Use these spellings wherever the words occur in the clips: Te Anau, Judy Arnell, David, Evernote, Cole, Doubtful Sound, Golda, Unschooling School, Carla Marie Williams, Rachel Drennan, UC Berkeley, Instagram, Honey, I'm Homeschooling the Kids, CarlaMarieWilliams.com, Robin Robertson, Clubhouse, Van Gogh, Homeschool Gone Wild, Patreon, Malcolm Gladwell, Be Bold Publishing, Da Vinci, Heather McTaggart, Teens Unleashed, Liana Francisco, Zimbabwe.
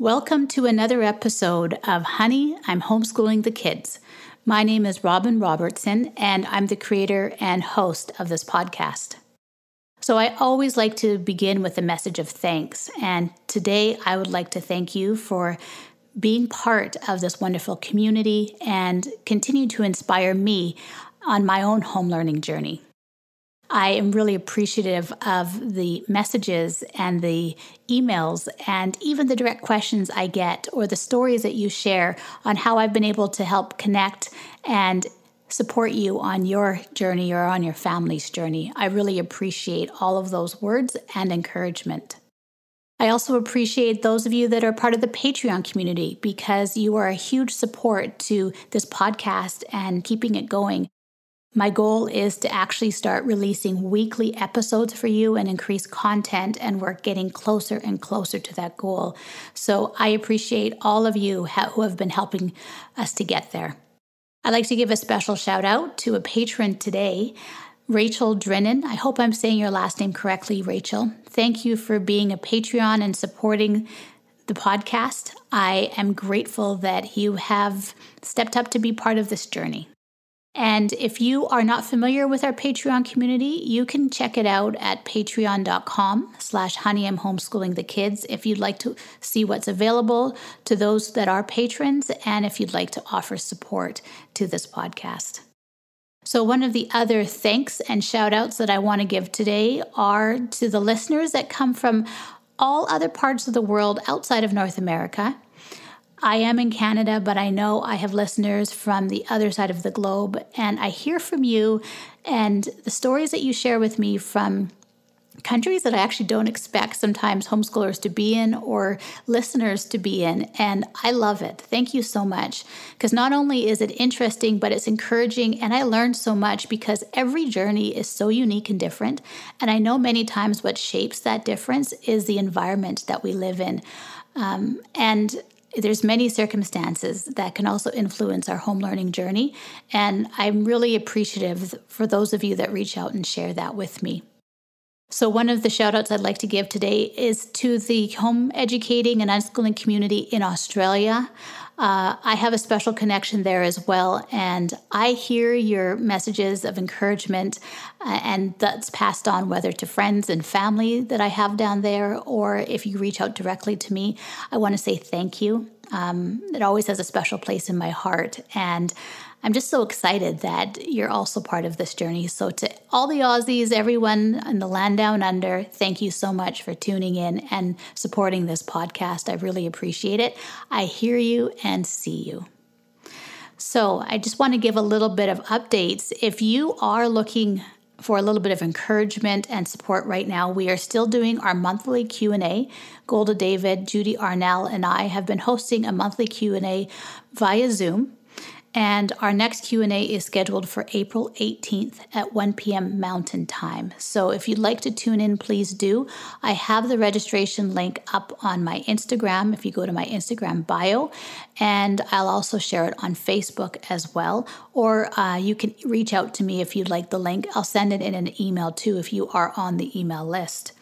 Welcome to another episode of Honey, I'm Homeschooling the Kids. My name is Robin Robertson, and I'm the creator and host of this podcast. So I always like to begin with a message of thanks, and today I would like to thank you for being part of this wonderful community and continue to inspire me on my own home learning journey. I am really appreciative of the messages and the emails and even the direct questions I get or the stories that you share on how I've been able to help connect and support you on your journey or on your family's journey. I really appreciate all of those words and encouragement. I also appreciate those of you that are part of the Patreon community because you are a huge support to this podcast and keeping it going. My goal is to actually start releasing weekly episodes for you and increase content, and we're getting closer and closer to that goal. So I appreciate all of you who have been helping us to get there. I'd like to give a special shout out to a patron today, Rachel Drennan. I hope I'm saying your last name correctly, Rachel. Thank you for being a Patreon and supporting the podcast. I am grateful that you have stepped up to be part of this journey. And if you are not familiar with our Patreon community, you can check it out at patreon.com/honeyimhomeschoolingthekids if you'd like to see what's available to those that are patrons and if you'd like to offer support to this podcast. So one of the other thanks and shout outs that I want to give today are to the listeners that come from all other parts of the world outside of North America. I am in Canada, but I know I have listeners from the other side of the globe, and I hear from you and the stories that you share with me from countries that I actually don't expect sometimes homeschoolers to be in or listeners to be in, and I love it. Thank you so much, because not only is it interesting, but it's encouraging, and I learned so much because every journey is so unique and different, and I know many times what shapes that difference is the environment that we live in, and there's many circumstances that can also influence our home learning journey, and I'm really appreciative for those of you that reach out and share that with me. So one of the shout-outs I'd like to give today is to the home educating and unschooling community in Australia. I have a special connection there as well, and I hear your messages of encouragement, and that's passed on whether to friends and family that I have down there, or if you reach out directly to me, I want to say thank you. It always has a special place in my heart, and I'm just so excited that you're also part of this journey. So to all the Aussies, everyone in the land down under, thank you so much for tuning in and supporting this podcast. I really appreciate it. I hear you and see you. So I just want to give a little bit of updates. If you are looking for a little bit of encouragement and support right now, we are still doing our monthly Q&A. Golda, David, Judy Arnell, and I have been hosting a monthly Q&A via Zoom. And our next Q&A is scheduled for April 18th at 1 p.m. Mountain Time. So if you'd like to tune in, please do. I have the registration link up on my Instagram if you go to my Instagram bio, and I'll also share it on Facebook as well. Or you can reach out to me if you'd like the link. I'll send it in an email too if you are on the email list.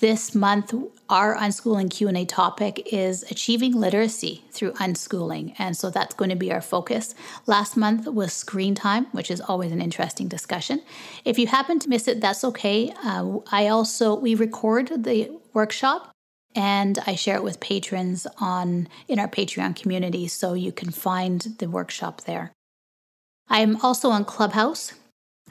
This month, our unschooling Q&A topic is achieving literacy through unschooling, and so that's going to be our focus. Last month was screen time, which is always an interesting discussion. If you happen to miss it, that's okay. We record the workshop, and I share it with patrons in our Patreon community, so you can find the workshop there. I am also on Clubhouse.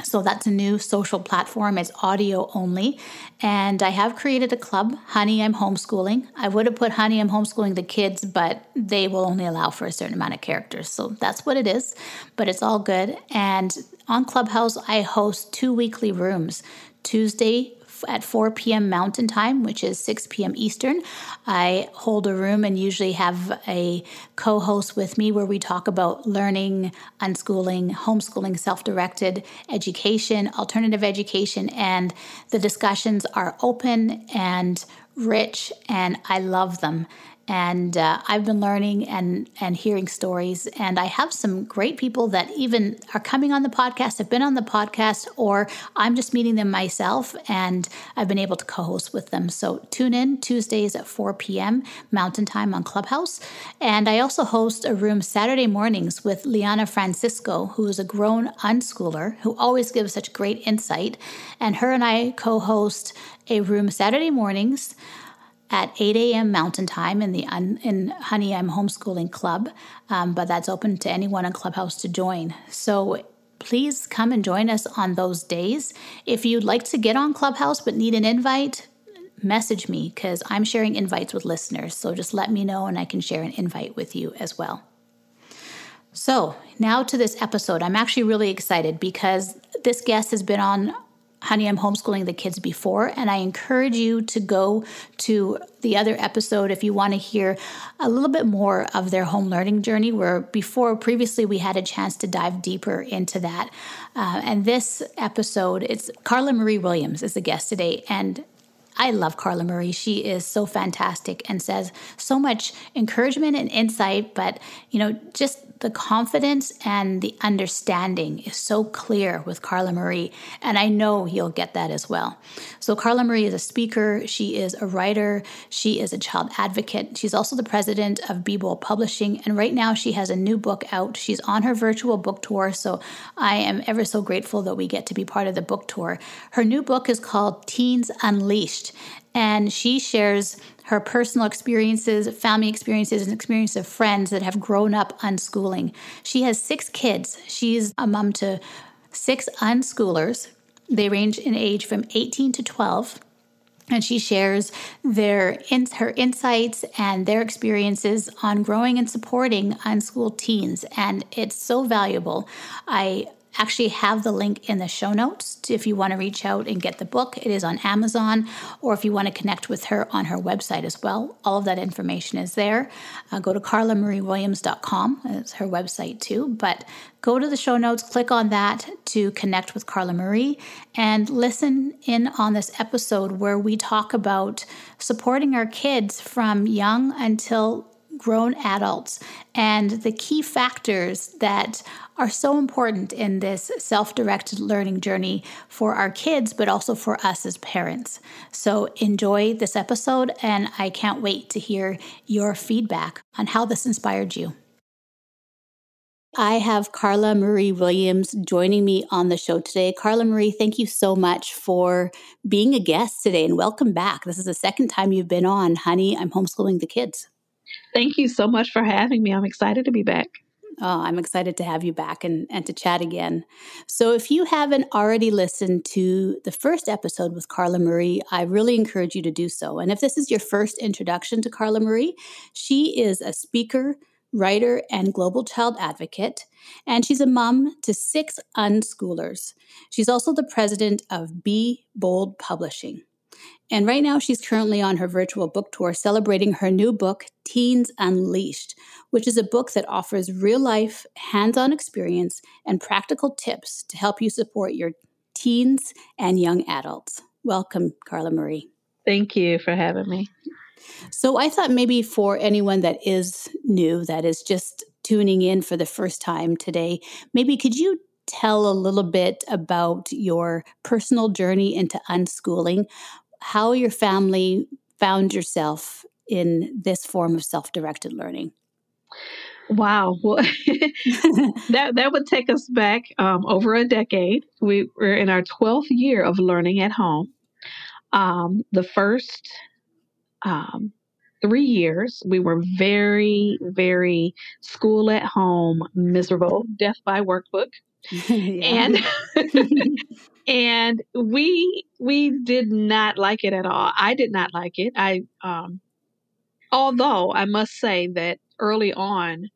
So that's a new social platform. It's audio only. And I have created a club, Honey, I'm Homeschooling. I would have put Honey, I'm Homeschooling the Kids, but they will only allow for a certain amount of characters. So that's what it is, but it's all good. And on Clubhouse, I host 2 weekly rooms, Tuesday at 4 p.m. Mountain Time, which is 6 p.m. Eastern. I hold a room and usually have a co-host with me where we talk about learning, unschooling, homeschooling, self-directed education, alternative education, and the discussions are open and rich, and I love them. And I've been learning and hearing stories. And I have some great people that even are coming on the podcast, have been on the podcast, or I'm just meeting them myself, and I've been able to co-host with them. So tune in Tuesdays at 4 p.m. Mountain Time on Clubhouse. And I also host a room Saturday mornings with Liana Francisco, who is a grown unschooler who always gives such great insight. And her and I co-host a room Saturday mornings at 8 a.m. Mountain Time in the Honey, I'm Homeschooling Club, but that's open to anyone on Clubhouse to join. So please come and join us on those days. If you'd like to get on Clubhouse but need an invite, message me because I'm sharing invites with listeners. So just let me know and I can share an invite with you as well. So now to this episode. I'm actually really excited because this guest has been on Honey, I'm Homeschooling the Kids before, and I encourage you to go to the other episode if you want to hear a little bit more of their home learning journey, where previously we had a chance to dive deeper into that. And this episode, it's Carla Marie Williams is the guest today, and I love Carla Marie. She is so fantastic and says so much encouragement and insight, but just the confidence and the understanding is so clear with Carla Marie, and I know you'll get that as well. So Carla Marie is a speaker, she is a writer, she is a child advocate. She's also the president of Be Bold Publishing, and right now she has a new book out. She's on her virtual book tour, so I am ever so grateful that we get to be part of the book tour. Her new book is called Teens Unleashed, and she shares her personal experiences, family experiences, and experience of friends that have grown up unschooling. She has 6 kids. She's a mom to 6 unschoolers. They range in age from 18 to 12. And she shares her insights and their experiences on growing and supporting unschooled teens. And it's so valuable. I actually have the link in the show notes if you want to reach out and get the book. It is on Amazon, or if you want to connect with her on her website as well. All of that information is there. Go to CarlaMarieWilliams.com. It's her website too. But go to the show notes, click on that to connect with Carla Marie, and listen in on this episode where we talk about supporting our kids from young until grown adults, and the key factors that are so important in this self-directed learning journey for our kids, but also for us as parents. So enjoy this episode, and I can't wait to hear your feedback on how this inspired you. I have Carla Marie Williams joining me on the show today. Carla Marie, thank you so much for being a guest today, and welcome back. This is the second time you've been on Honey, I'm Homeschooling the Kids. Thank you so much for having me. I'm excited to be back. Oh, I'm excited to have you back and to chat again. So if you haven't already listened to the first episode with Carla Marie, I really encourage you to do so. And if this is your first introduction to Carla Marie, she is a speaker, writer, and global child advocate, and she's a mom to 6 unschoolers. She's also the president of Be Bold Publishing. And right now, she's currently on her virtual book tour celebrating her new book, Teens Unleashed, which is a book that offers real-life, hands-on experience and practical tips to help you support your teens and young adults. Welcome, Carla Marie. Thank you for having me. So I thought maybe for anyone that is new, that is just tuning in for the first time today, maybe could you tell a little bit about your personal journey into unschooling, how your family found yourself in this form of self-directed learning? Wow. Well, that would take us back over a decade. We were in our 12th year of learning at home. The first 3 years, we were very, very school at home, miserable, death by workbook. And we did not like it at all. I did not like it. Although I must say that early on,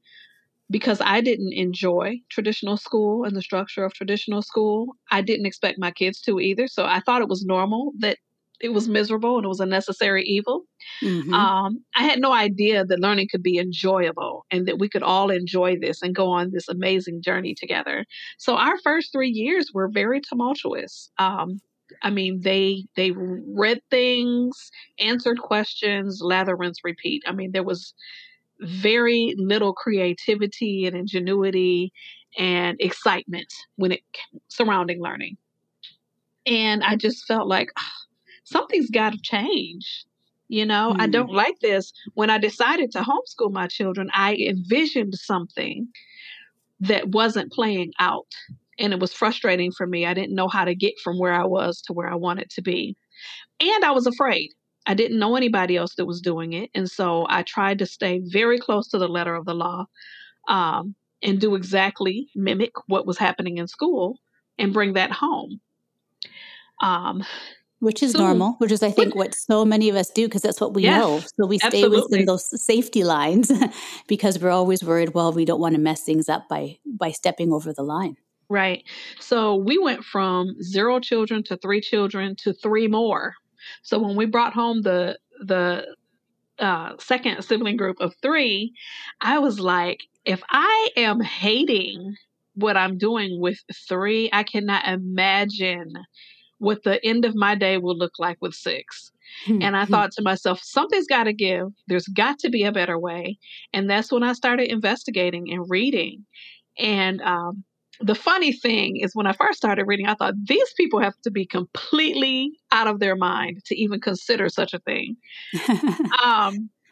because I didn't enjoy traditional school and the structure of traditional school, I didn't expect my kids to either. So I thought it was normal that it was miserable and it was a necessary evil. Mm-hmm. I had no idea that learning could be enjoyable and that we could all enjoy this and go on this amazing journey together. So our first 3 years were very tumultuous. I mean, they read things, answered questions, lather, rinse, repeat. I mean, there was very little creativity and ingenuity and excitement when it surrounding learning. And I just felt like something's got to change. You know, I don't like this. When I decided to homeschool my children, I envisioned something that wasn't playing out. And it was frustrating for me. I didn't know how to get from where I was to where I wanted to be. And I was afraid. I didn't know anybody else that was doing it. And so I tried to stay very close to the letter of the law, and do exactly mimic what was happening in school and bring that home. Which is normal, which is, I think, what so many of us do, because that's what we know. So we stay within those safety lines because we're always worried, well, we don't want to mess things up by stepping over the line. Right. So we went from 0 children to 3 children to 3 more. So when we brought home the second sibling group of 3, I was like, if I am hating what I'm doing with 3, I cannot imagine what the end of my day will look like with 6. And I thought to myself, something's got to give. There's got to be a better way. And that's when I started investigating and reading. And, the funny thing is, when I first started reading, I thought these people have to be completely out of their mind to even consider such a thing.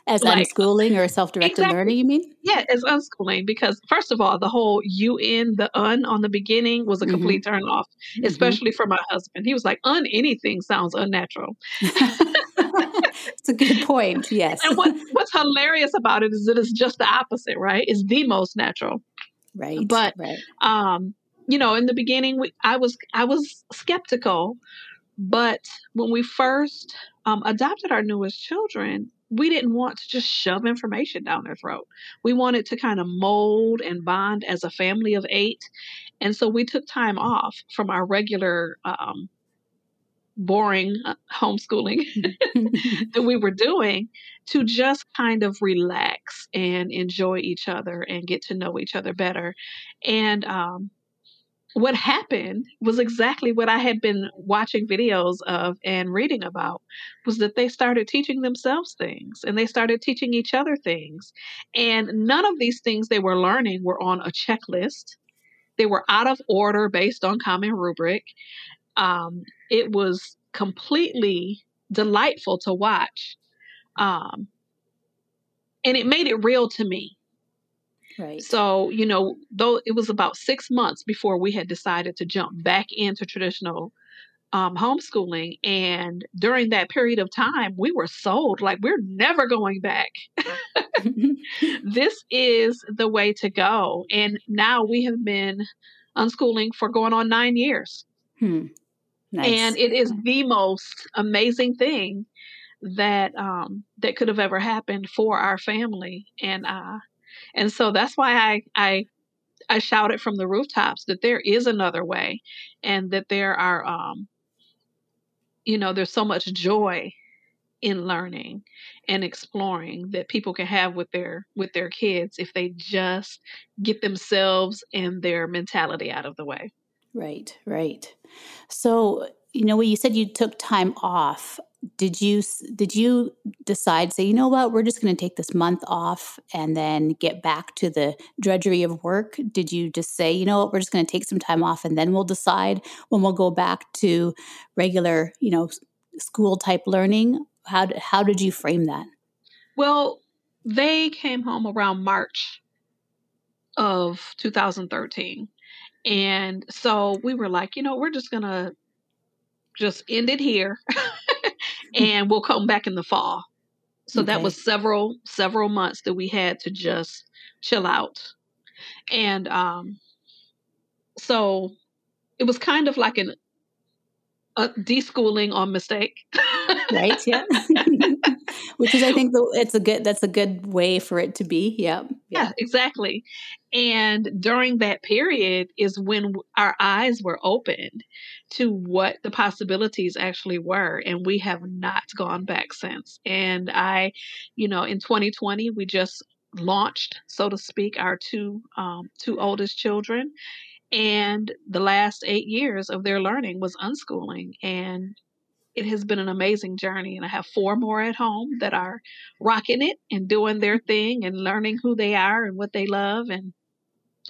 As like, unschooling or self-directed learning, you mean? Yeah, as unschooling, because first of all, the whole UN, the un on the beginning was a complete turn off, especially for my husband. He was like, un anything sounds unnatural. It's a good point, yes. And what's hilarious about it is that it's just the opposite, right? It's the most natural. Right. But, you know, in the beginning, I was skeptical, but when we first adopted our newest children, we didn't want to just shove information down their throat. We wanted to kind of mold and bond as a family of 8. And so we took time off from our regular, boring homeschooling that we were doing to just kind of relax and enjoy each other and get to know each other better. And what happened was exactly what I had been watching videos of and reading about, was that they started teaching themselves things and they started teaching each other things. And none of these things they were learning were on a checklist. They were out of order based on common rubric. It was completely delightful to watch. And it made it real to me. Right. So, you know, though it was about 6 months before we had decided to jump back into traditional homeschooling. And during that period of time, we were sold, like, we're never going back. This is the way to go. And now we have been unschooling for going on 9 years. Nice. And it is the most amazing thing that that could have ever happened for our family. And so that's why I shouted from the rooftops that there is another way, and that there are, you know, there's so much joy in learning and exploring that people can have with their kids if they just get themselves and their mentality out of the way. Right, right. So, you know, when you said you took time off, did you decide, say, you know what, we're just going to take this month off and then get back to the drudgery of work? Did you just say, you know what, we're just going to take some time off and then we'll decide when we'll go back to regular, you know, school type learning? How did you frame that? Well, they came home around March of 2013. And so we were like, you know, we're just going to just end it here and we'll come back in the fall. So that was several months that we had to just chill out. And so it was kind of like a de-schooling on mistake. Right. Yeah. Which is, I think, that's a good way for it to be. Yeah. Yeah, exactly. And during that period is when our eyes were opened to what the possibilities actually were. And we have not gone back since. And I, you know, in 2020, we just launched, so to speak, our two oldest children. And the last 8 years of their learning was unschooling. And it has been an amazing journey. And I have 4 more at home that are rocking it and doing their thing and learning who they are and what they love. And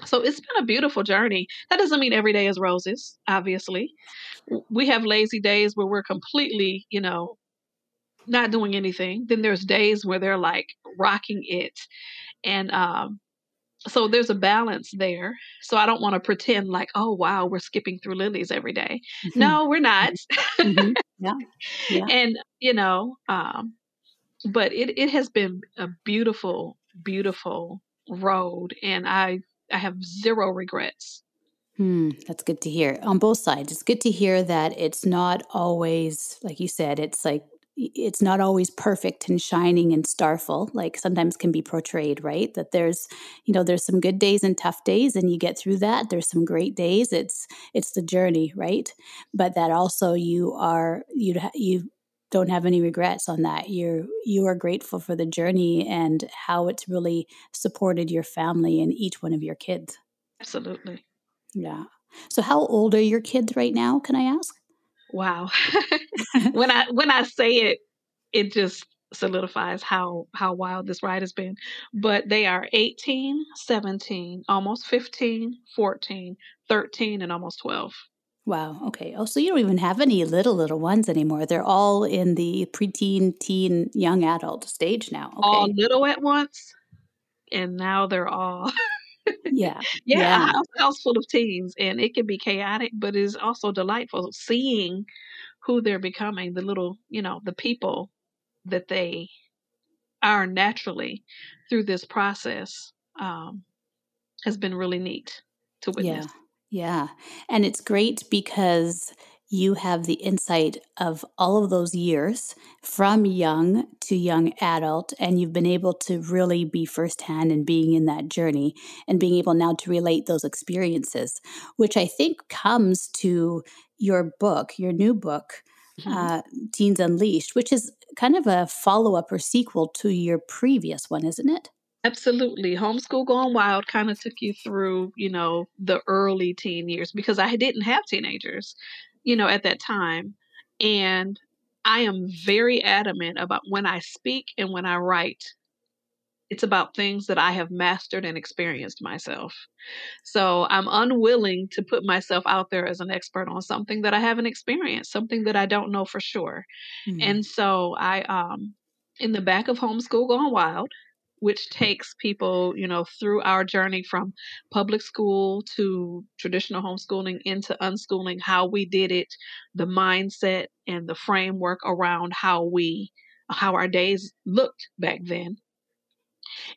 so it's been a beautiful journey. That doesn't mean every day is roses, obviously. We have lazy days where we're completely, you know, not doing anything. Then there's days where they're like rocking it. And so there's a balance there. So I don't want to pretend like, oh, wow, we're skipping through lilies every day. Mm-hmm. No, we're not. Mm-hmm. Yeah. Yeah. And, you know, but it has been a beautiful, beautiful road. And I have zero regrets. That's good to hear on both sides. It's good to hear that it's not always, like you said, it's like, it's not always perfect and shining and starful, like sometimes can be portrayed, right? That there's, you know, there's some good days and tough days and you get through that. There's some great days. It's the journey, right? But that also you don't have any regrets on that. You are grateful for the journey and how it's really supported your family and each one of your kids. Absolutely. Yeah. So how old are your kids right now, can I ask? Wow. When I say it, it just solidifies how wild this ride has been. But they are 18, 17, almost 15, 14, 13, and almost 12. Wow. Okay. Oh, so you don't even have any little ones anymore. They're all in the preteen, teen, young adult stage now. Okay. All little at once. And now they're all... Yeah. Yeah. A house full of teens, and it can be chaotic, but it is also delightful seeing who they're becoming, the little, you know, the people that they are naturally through this process has been really neat to witness. Yeah. And it's great because you have the insight of all of those years from young to young adult, and you've been able to really be firsthand in being in that journey and being able now to relate those experiences, which I think comes to your book, your new book, mm-hmm. Teens Unleashed, which is kind of a follow-up or sequel to your previous one, isn't it? Absolutely. Homeschool Gone Wild kind of took you through, you know, the early teen years because I didn't have teenagers, you know, at that time. And I am very adamant about when I speak and when I write, it's about things that I have mastered and experienced myself. So I'm unwilling to put myself out there as an expert on something that I haven't experienced, something that I don't know for sure. Mm-hmm. And so I, in the back of Homeschool Gone Wild, which takes people, you know, through our journey from public school to traditional homeschooling into unschooling, how we did it, the mindset and the framework around how our days looked back then.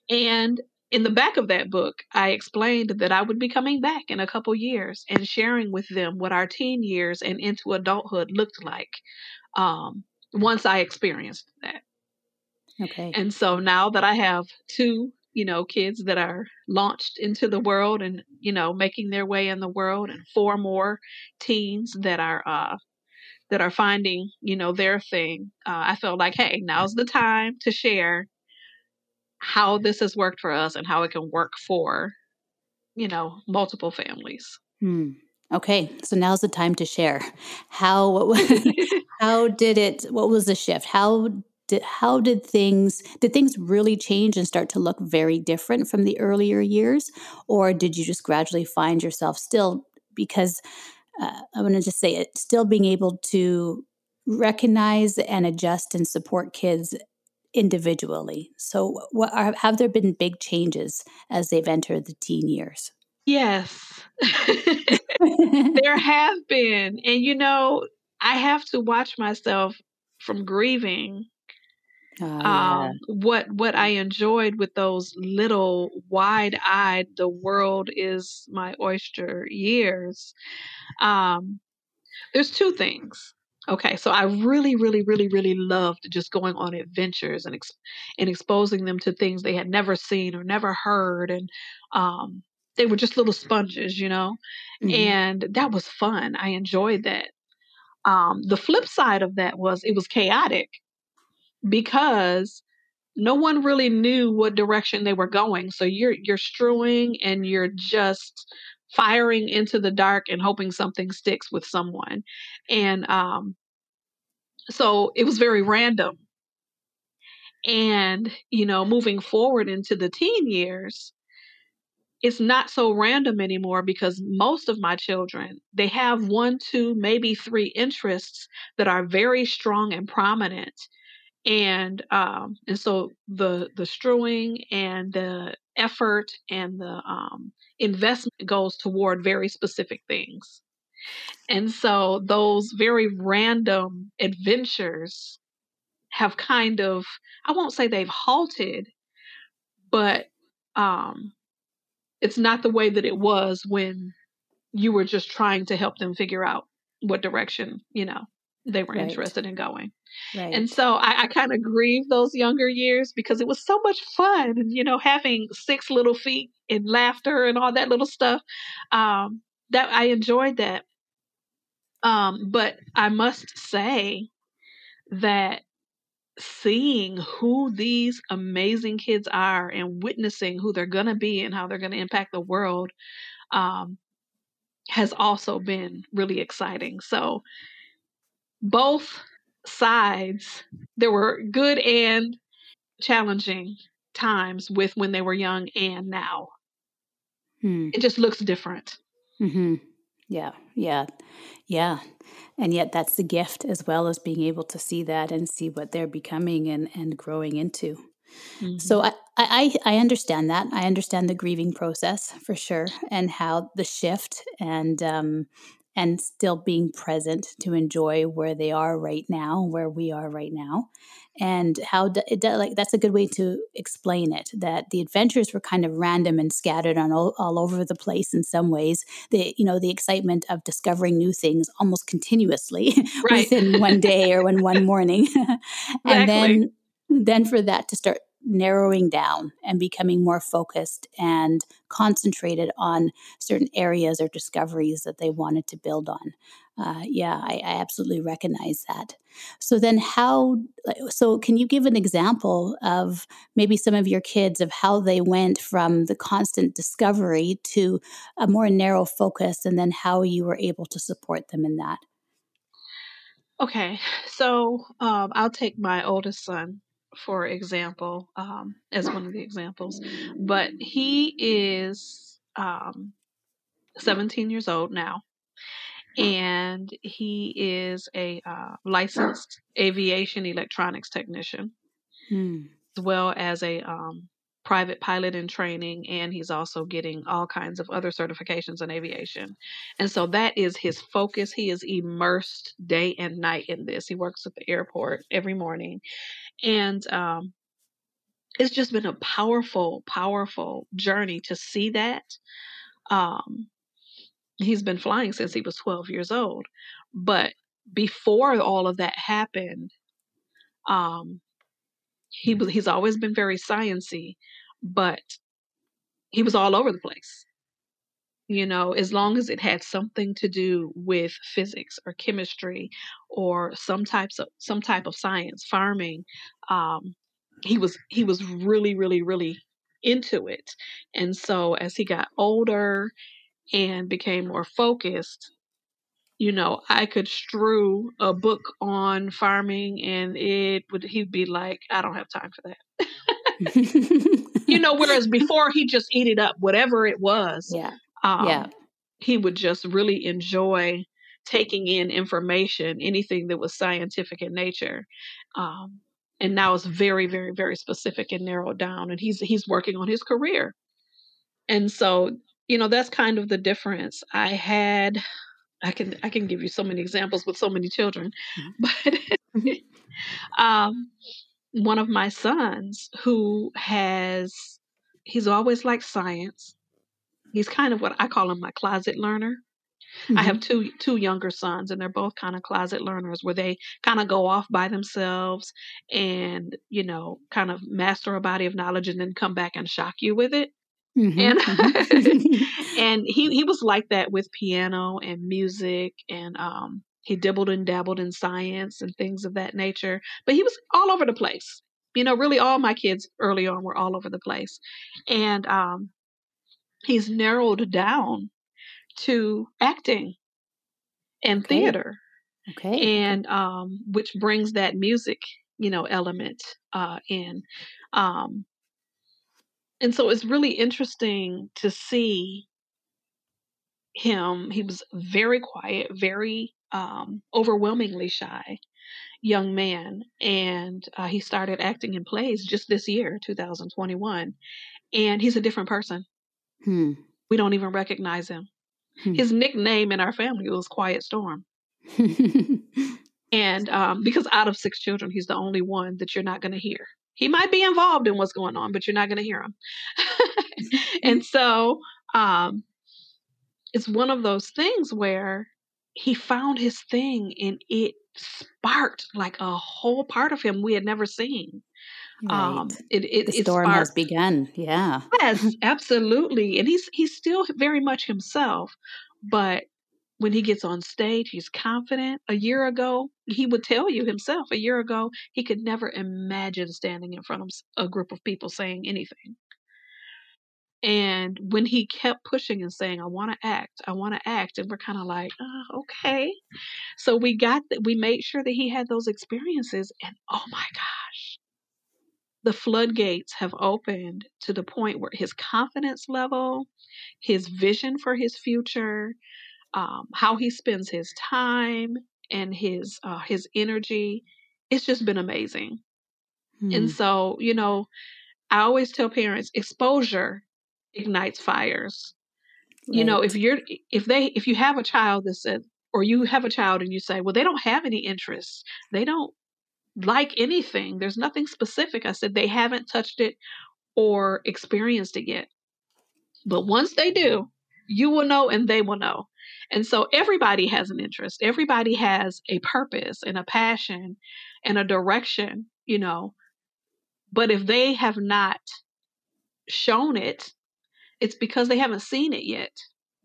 And in the back of that book, I explained that I would be coming back in a couple years and sharing with them what our teen years and into adulthood looked like once I experienced that. Okay. And so now that I have 2, you know, kids that are launched into the world and, you know, making their way in the world, and 4 more teens that are finding, you know, their thing, I felt like, hey, now's the time to share how this has worked for us and how it can work for, you know, multiple families. Okay. So now's the time to share what was the shift? How did things really change and start to look very different from the earlier years? Or did you just gradually find yourself still, because I want to just say it, still being able to recognize and adjust and support kids individually? So have there been big changes as they've entered the teen years? Yes, there have been. And, you know, I have to watch myself from grieving what I enjoyed with those little wide-eyed, the world is my oyster years. There's 2 things. Okay. So I really, really, really, really loved just going on adventures and exposing them to things they had never seen or never heard. And, they were just little sponges, you know, mm-hmm. and that was fun. I enjoyed that. The flip side of that was it was chaotic, because no one really knew what direction they were going. So you're strewing and you're just firing into the dark and hoping something sticks with someone. And so it was very random. And, you know, moving forward into the teen years, it's not so random anymore, because most of my children, they have 1, 2, maybe 3 interests that are very strong and prominent. And so the strewing and the effort and the investment goes toward very specific things. And so those very random adventures have kind of, I won't say they've halted, but it's not the way that it was when you were just trying to help them figure out what direction, you know, they were interested in going. Right. And so I kind of grieve those younger years, because it was so much fun, and, you know, having 6 little feet and laughter and all that little stuff, that I enjoyed that. But I must say that seeing who these amazing kids are and witnessing who they're going to be and how they're going to impact the world, has also been really exciting. So both sides, there were good and challenging times with when they were young and now. It just looks different. Mm-hmm. Yeah. And yet that's the gift, as well as being able to see that and see what they're becoming and growing into. Mm-hmm. So I understand that. I understand the grieving process for sure, and how the shift and still being present to enjoy where they are right now, where we are right now. And how that's a good way to explain it, that the adventures were kind of random and scattered on all over the place in some ways. The excitement of discovering new things almost continuously within one day or one morning. And then for that to start narrowing down and becoming more focused and concentrated on certain areas or discoveries that they wanted to build on. I absolutely recognize that. So then so can you give an example of maybe some of your kids, of how they went from the constant discovery to a more narrow focus, and then how you were able to support them in that? Okay. So I'll take my oldest son, for example, as one of the examples, but he is 17 years old now, and he is a licensed aviation electronics technician, as well as a private pilot in training, and he's also getting all kinds of other certifications in aviation. And so that is his focus. He is immersed day and night in this. He works at the airport every morning. And it's just been a powerful, powerful journey to see that. He's been flying since he was 12 years old. But before all of that happened, he's always been very sciencey, but he was all over the place. You know, as long as it had something to do with physics or chemistry or some type of science, farming, he was really, really, really into it. And so as he got older and became more focused, you know, I could strew a book on farming and he'd be like, I don't have time for that. You know, whereas before he just eat it up, whatever it was. He would just really enjoy taking in information, anything that was scientific in nature. And now it's very, very, very specific and narrowed down, and he's working on his career. And so, you know, that's kind of the difference. I can give you so many examples with so many children, but one of my sons he's always liked science. He's kind of what I call him my closet learner. Mm-hmm. I have two younger sons, and they're both kind of closet learners, where they kind of go off by themselves and, you know, kind of master a body of knowledge and then come back and shock you with it. Mm-hmm. And he was like that with piano and music, and he dibbled and dabbled in science and things of that nature, but he was all over the place. You know, really all my kids early on were all over the place, and he's narrowed down to acting and theater. Okay. And which brings that music, element in. And so it's really interesting to see him. He was very quiet, very overwhelmingly shy young man. And he started acting in plays just this year, 2021. And he's a different person. Hmm. We don't even recognize him. Hmm. His nickname in our family was Quiet Storm. And because out of 6 children, he's the only one that you're not going to hear. He might be involved in what's going on, but you're not going to hear him. And so it's one of those things where he found his thing and it sparked like a whole part of him we had never seen. Right. The storm has begun. Yeah. Yes, absolutely. And he's still very much himself, but when he gets on stage, he's confident. A year ago, he would tell you himself, a year ago, he could never imagine standing in front of a group of people saying anything. And when he kept pushing and saying, I want to act. And we're kind of like, oh, okay. So we made sure that he had those experiences. And oh my gosh, the floodgates have opened to the point where his confidence level, his vision for his future, how he spends his time and his energy. It's just been amazing. Mm. And so, I always tell parents, exposure ignites fires. Right. If you have a child that said, or you have a child and you say, well, they don't have any interests. They don't like anything. There's nothing specific. I said, they haven't touched it or experienced it yet. But once they do, you will know and they will know. And so everybody has an interest. Everybody has a purpose and a passion and a direction, But if they have not shown it, it's because they haven't seen it yet.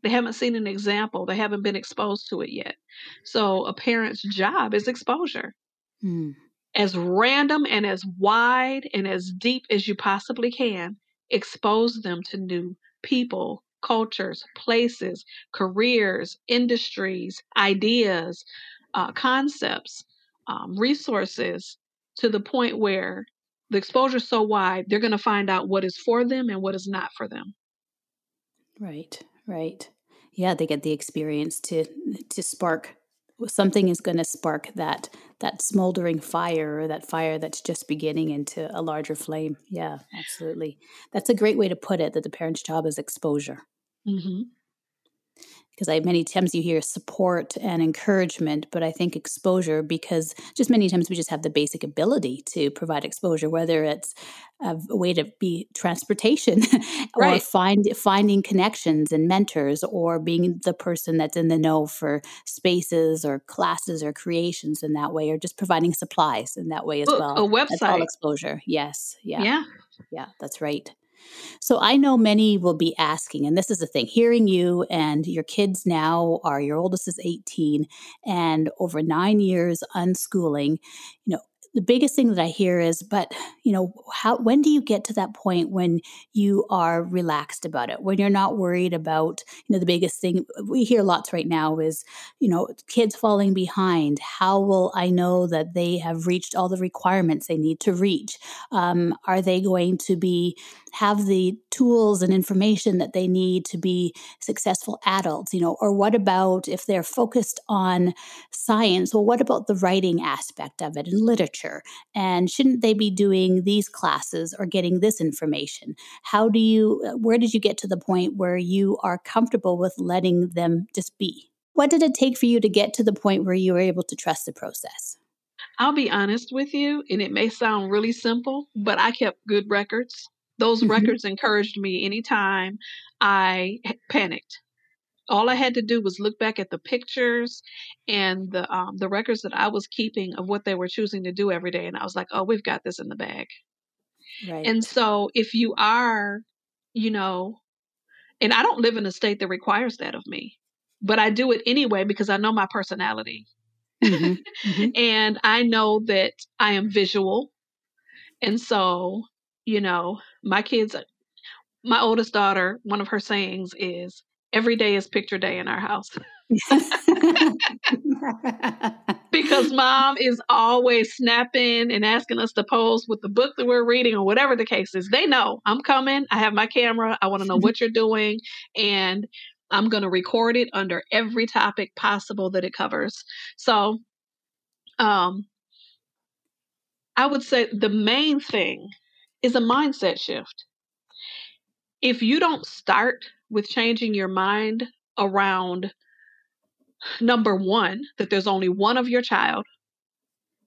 They haven't seen an example. They haven't been exposed to it yet. So a parent's job is exposure. Mm. As random and as wide and as deep as you possibly can, expose them to new people, cultures, places, careers, industries, ideas, concepts, resources, to the point where the exposure is so wide, they're going to find out what is for them and what is not for them. Right, right. Yeah, they get the experience to spark. Something is going to spark that smoldering fire, or that fire that's just beginning into a larger flame. Yeah, absolutely. That's a great way to put it, that the parent's job is exposure. Mm-hmm. Because many times you hear support and encouragement, but I think exposure, because just many times we just have the basic ability to provide exposure, whether it's a way to be transportation or right. finding connections and mentors, or being the person that's in the know for spaces or classes or creations in that way, or just providing supplies in that way as well. A website. That's all exposure. Yes. Yeah. Yeah. Yeah, that's right. So I know many will be asking, and this is the thing, hearing you and your kids now are, your oldest is 18 and over 9 years unschooling, the biggest thing that I hear is, but, when do you get to that point when you are relaxed about it, when you're not worried about, the biggest thing we hear lots right now is, kids falling behind. How will I know that they have reached all the requirements they need to reach? Are they going to have the tools and information that they need to be successful adults? Or what about if they're focused on science? Well, what about the writing aspect of it and literature? And shouldn't they be doing these classes or getting this information? Where did you get to the point where you are comfortable with letting them just be? What did it take for you to get to the point where you were able to trust the process? I'll be honest with you, and it may sound really simple, but I kept good records. Those records encouraged me anytime I panicked. All I had to do was look back at the pictures and the records that I was keeping of what they were choosing to do every day. And I was like, oh, we've got this in the bag. Right. And so if you are, and I don't live in a state that requires that of me, but I do it anyway because I know my personality. Mm-hmm. Mm-hmm. And I know that I am visual. And so, my kids, my oldest daughter, one of her sayings is, every day is picture day in our house. Because mom is always snapping and asking us to pose with the book that we're reading or whatever the case is. They know I'm coming. I have my camera. I want to know what you're doing. And I'm going to record it under every topic possible that it covers. So I would say the main thing is a mindset shift. If you don't start with changing your mind around, number one, that there's only one of your child,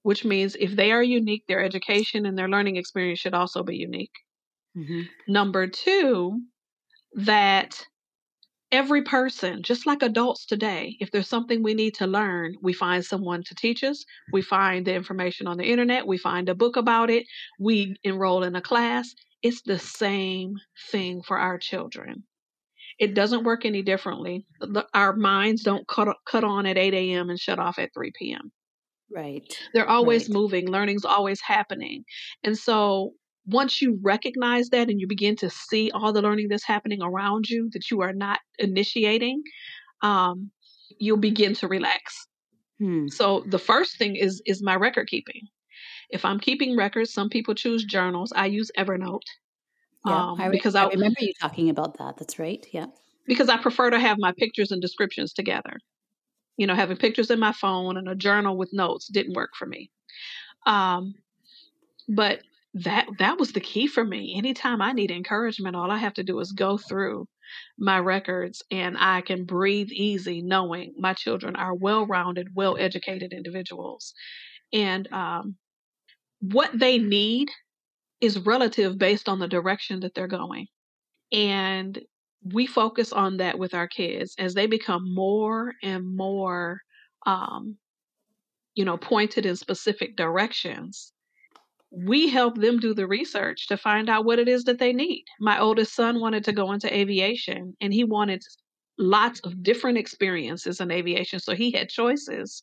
which means if they are unique, their education and their learning experience should also be unique. Mm-hmm. Number two, that every person, just like adults today, if there's something we need to learn, we find someone to teach us, we find the information on the internet, we find a book about it, we enroll in a class. It's the same thing for our children. It doesn't work any differently. Our minds don't cut on at 8 a.m. and shut off at 3 p.m. Right. They're always moving. Learning's always happening. And so once you recognize that and you begin to see all the learning that's happening around you that you are not initiating, you'll begin to relax. Hmm. So the first thing is my record keeping. If I'm keeping records, some people choose journals. I use Evernote. Yeah, because I remember you talking about that. That's right. Yeah. Because I prefer to have my pictures and descriptions together. You know, having pictures in my phone and a journal with notes didn't work for me. But that was the key for me. Anytime I need encouragement, all I have to do is go through my records and I can breathe easy knowing my children are well-rounded, well-educated individuals. And what they need is relative based on the direction that they're going. And we focus on that with our kids as they become more and more, pointed in specific directions. We help them do the research to find out what it is that they need. My oldest son wanted to go into aviation and he wanted lots of different experiences in aviation. So he had choices,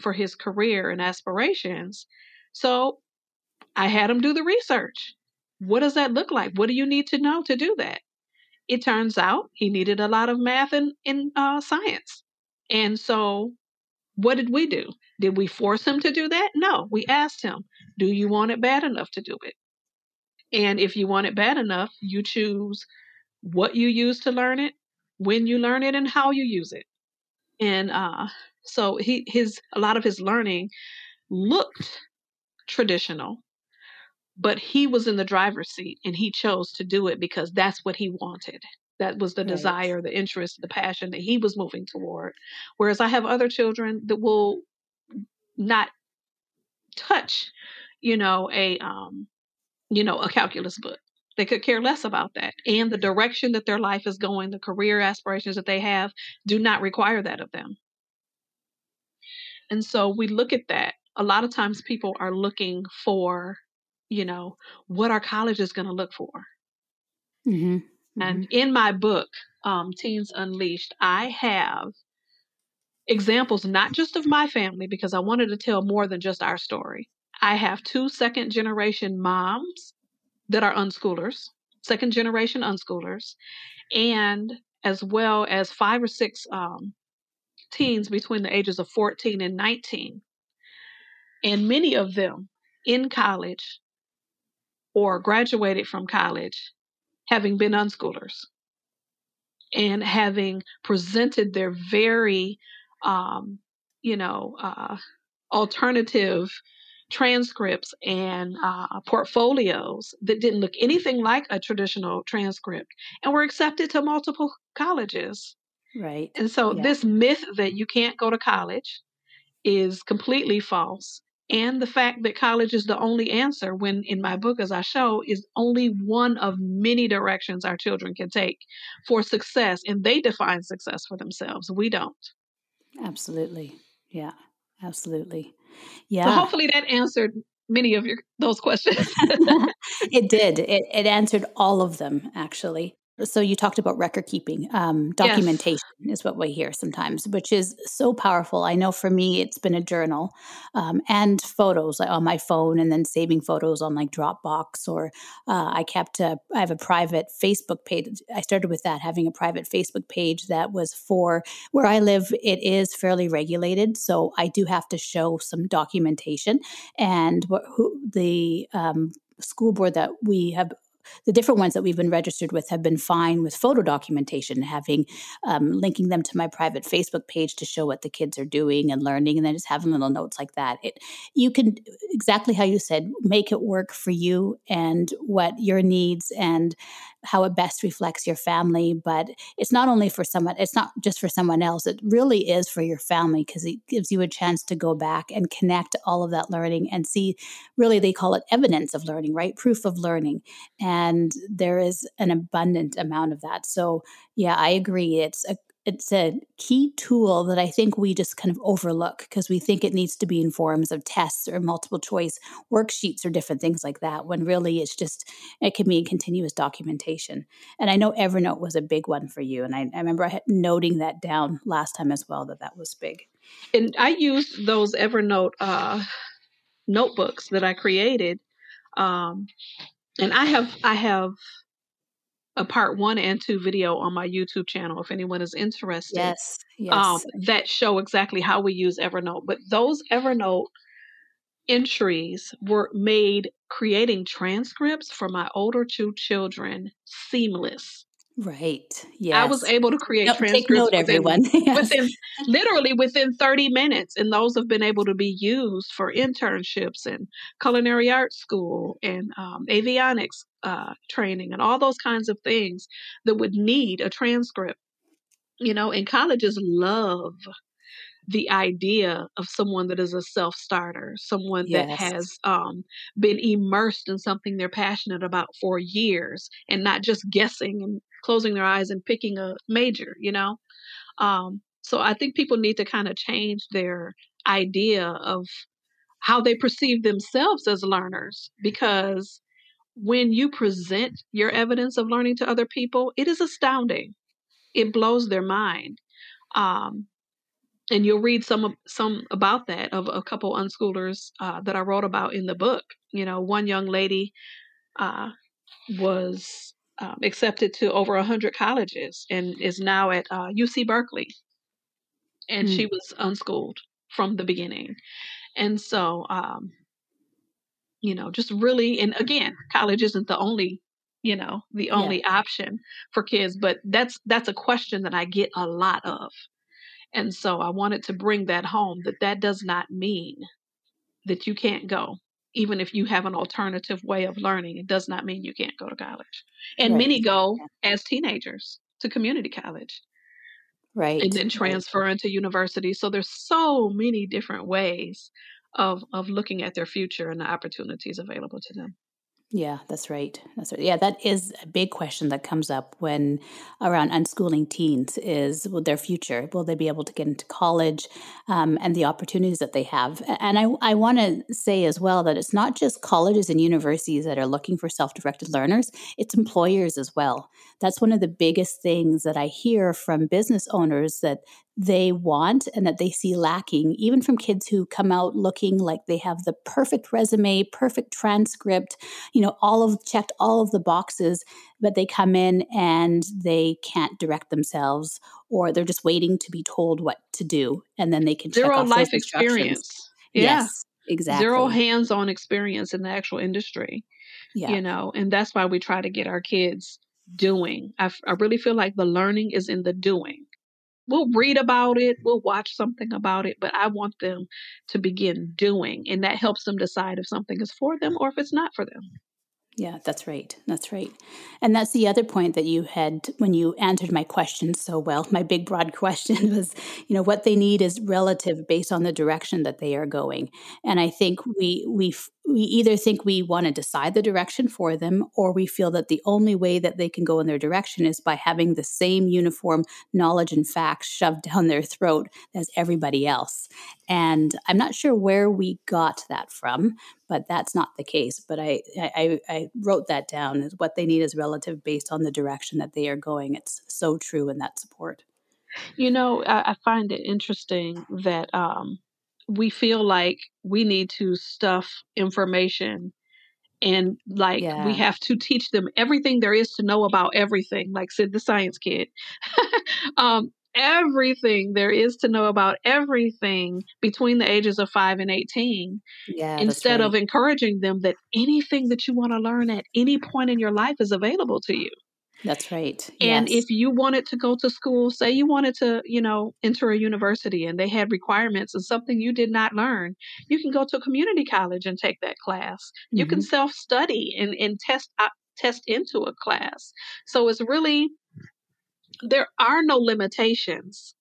for his career and aspirations. So I had him do the research. What does that look like? What do you need to know to do that? It turns out he needed a lot of math and science. And so what did we do? Did we force him to do that? No, we asked him, do you want it bad enough to do it? And if you want it bad enough, you choose what you use to learn it, when you learn it, and how you use it. And so a lot of his learning looked traditional. But he was in the driver's seat and he chose to do it because that's what he wanted. That was the desire, the interest, the passion that he was moving toward. Whereas I have other children that will not touch, a calculus book. They could care less about that. And the direction that their life is going, the career aspirations that they have do not require that of them. And so we look at that. A lot of times people are looking for what our college is going to look for. Mm-hmm. Mm-hmm. And in my book, Teens Unleashed, I have examples, not just of my family, because I wanted to tell more than just our story. I have two second generation moms that are unschoolers, second generation unschoolers, and as well as 5 or 6 teens between the ages of 14 and 19. And many of them in college or graduated from college, having been unschoolers and having presented their very, alternative transcripts and portfolios that didn't look anything like a traditional transcript and were accepted to multiple colleges. Right. And so this myth that you can't go to college is completely false. And the fact that college is the only answer, when in my book, as I show, is only one of many directions our children can take for success. And they define success for themselves. We don't. Absolutely. Yeah, absolutely. Yeah. So hopefully that answered many of those questions. It did. It answered all of them, actually. So you talked about record keeping, documentation is what we hear sometimes, which is so powerful. I know for me, it's been a journal and photos on my phone, and then saving photos on like Dropbox, or I have a private Facebook page. I started with that, having a private Facebook page that was for where I live. It is fairly regulated, so I do have to show some documentation, and the school board that we have. The different ones that we've been registered with have been fine with photo documentation, having linking them to my private Facebook page to show what the kids are doing and learning, and then just having little notes like that. You can, exactly how you said, make it work for you and what your needs and how it best reflects your family. But it's not only for someone, it's not just for someone else. It really is for your family, because it gives you a chance to go back and connect all of that learning and see, really, they call it evidence of learning, right? Proof of learning. And there is an abundant amount of that. So yeah, I agree. It's a key tool that I think we just kind of overlook, because we think it needs to be in forms of tests or multiple choice worksheets or different things like that, when really it can be continuous documentation. And I know Evernote was a big one for you. And I remember noting that down last time as well, that was big. And I used those Evernote notebooks that I created. And I have a part 1 and 2 video on my YouTube channel, if anyone is interested, that show exactly how we use Evernote. But those Evernote entries were made creating transcripts for my older 2 children seamless. Right. Yeah. I was able to create transcripts. Take note, everyone. Within 30 minutes. And those have been able to be used for internships and culinary arts school and avionics training and all those kinds of things that would need a transcript. You know, and colleges love the idea of someone that is a self-starter, someone that has been immersed in something they're passionate about for years and not just guessing and closing their eyes and picking a major, you know? So I think people need to kind of change their idea of how they perceive themselves as learners, because when you present your evidence of learning to other people, it is astounding. It blows their mind. And you'll read some about that of a couple unschoolers that I wrote about in the book. You know, one young lady was accepted to over 100 colleges and is now at UC Berkeley. And she was unschooled from the beginning. And so, you know, just really, and again, college isn't the only option for kids, but that's a question that I get a lot of. And so I wanted to bring that home, that does not mean that you can't go. Even if you have an alternative way of learning, it does not mean you can't go to college. And many go as teenagers to community college. Right. And then transfer into university. So there's so many different ways of looking at their future and the opportunities available to them. Yeah, that's right. Yeah, that is a big question that comes up when around unschooling teens is their future. Will they be able to get into college and the opportunities that they have? And I want to say as well that it's not just colleges and universities that are looking for self-directed learners. It's employers as well. That's one of the biggest things that I hear from business owners that they want and that they see lacking, even from kids who come out looking like they have the perfect resume, perfect transcript, you know, checked all of the boxes, but they come in and they can't direct themselves, or they're just waiting to be told what to do. And then they can check off life experience. Yeah. Yes, exactly. Zero hands-on experience in the actual industry, you know, and that's why we try to get our kids doing. I really feel like the learning is in the doing. We'll read about it. We'll watch something about it. But I want them to begin doing. And that helps them decide if something is for them or if it's not for them. Yeah, that's right. That's right. And that's the other point that you had when you answered my question so well. My big, broad question was, you know, what they need is relative based on the direction that they are going. And I think we either think we want to decide the direction for them, or we feel that the only way that they can go in their direction is by having the same uniform knowledge and facts shoved down their throat as everybody else. And I'm not sure where we got that from, but that's not the case. But I wrote that down, is what they need is relative based on the direction that they are going. It's so true in that support. You know, I find it interesting that we feel like we need to stuff information and like we have to teach them everything there is to know about everything, like Sid the Science Kid. Everything there is to know about everything between the ages of 5 and 18, instead of encouraging them that anything that you want to learn at any point in your life is available to you. That's right. And if you wanted to go to school, say you wanted to, you know, enter a university and they had requirements and something you did not learn, you can go to a community college and take that class. Mm-hmm. You can self-study and test into a class. So it's really, there are no limitations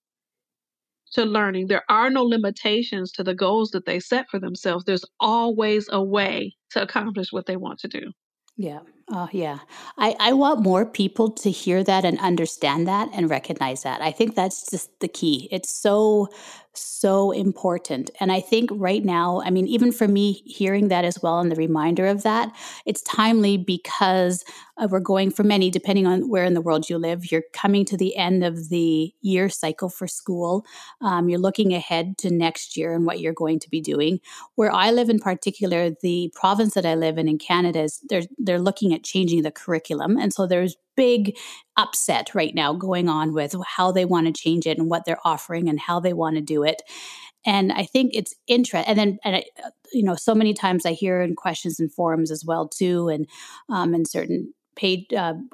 to learning. There are no limitations to the goals that they set for themselves. There's always a way to accomplish what they want to do. Yeah. I want more people to hear that and understand that and recognize that. I think that's just the key. It's so, so important. And I think right now, I mean, even for me hearing that as well and the reminder of that, it's timely because we're going for many, depending on where in the world you live, you're coming to the end of the year cycle for school. You're looking ahead to next year and what you're going to be doing. Where I live in particular, the province that I live in Canada, is they're looking at changing the curriculum. And so there's big upset right now going on with how they want to change it and what they're offering and how they want to do it. And I think it's interesting. And then, so many times I hear in questions and forums as well too, and in certain paid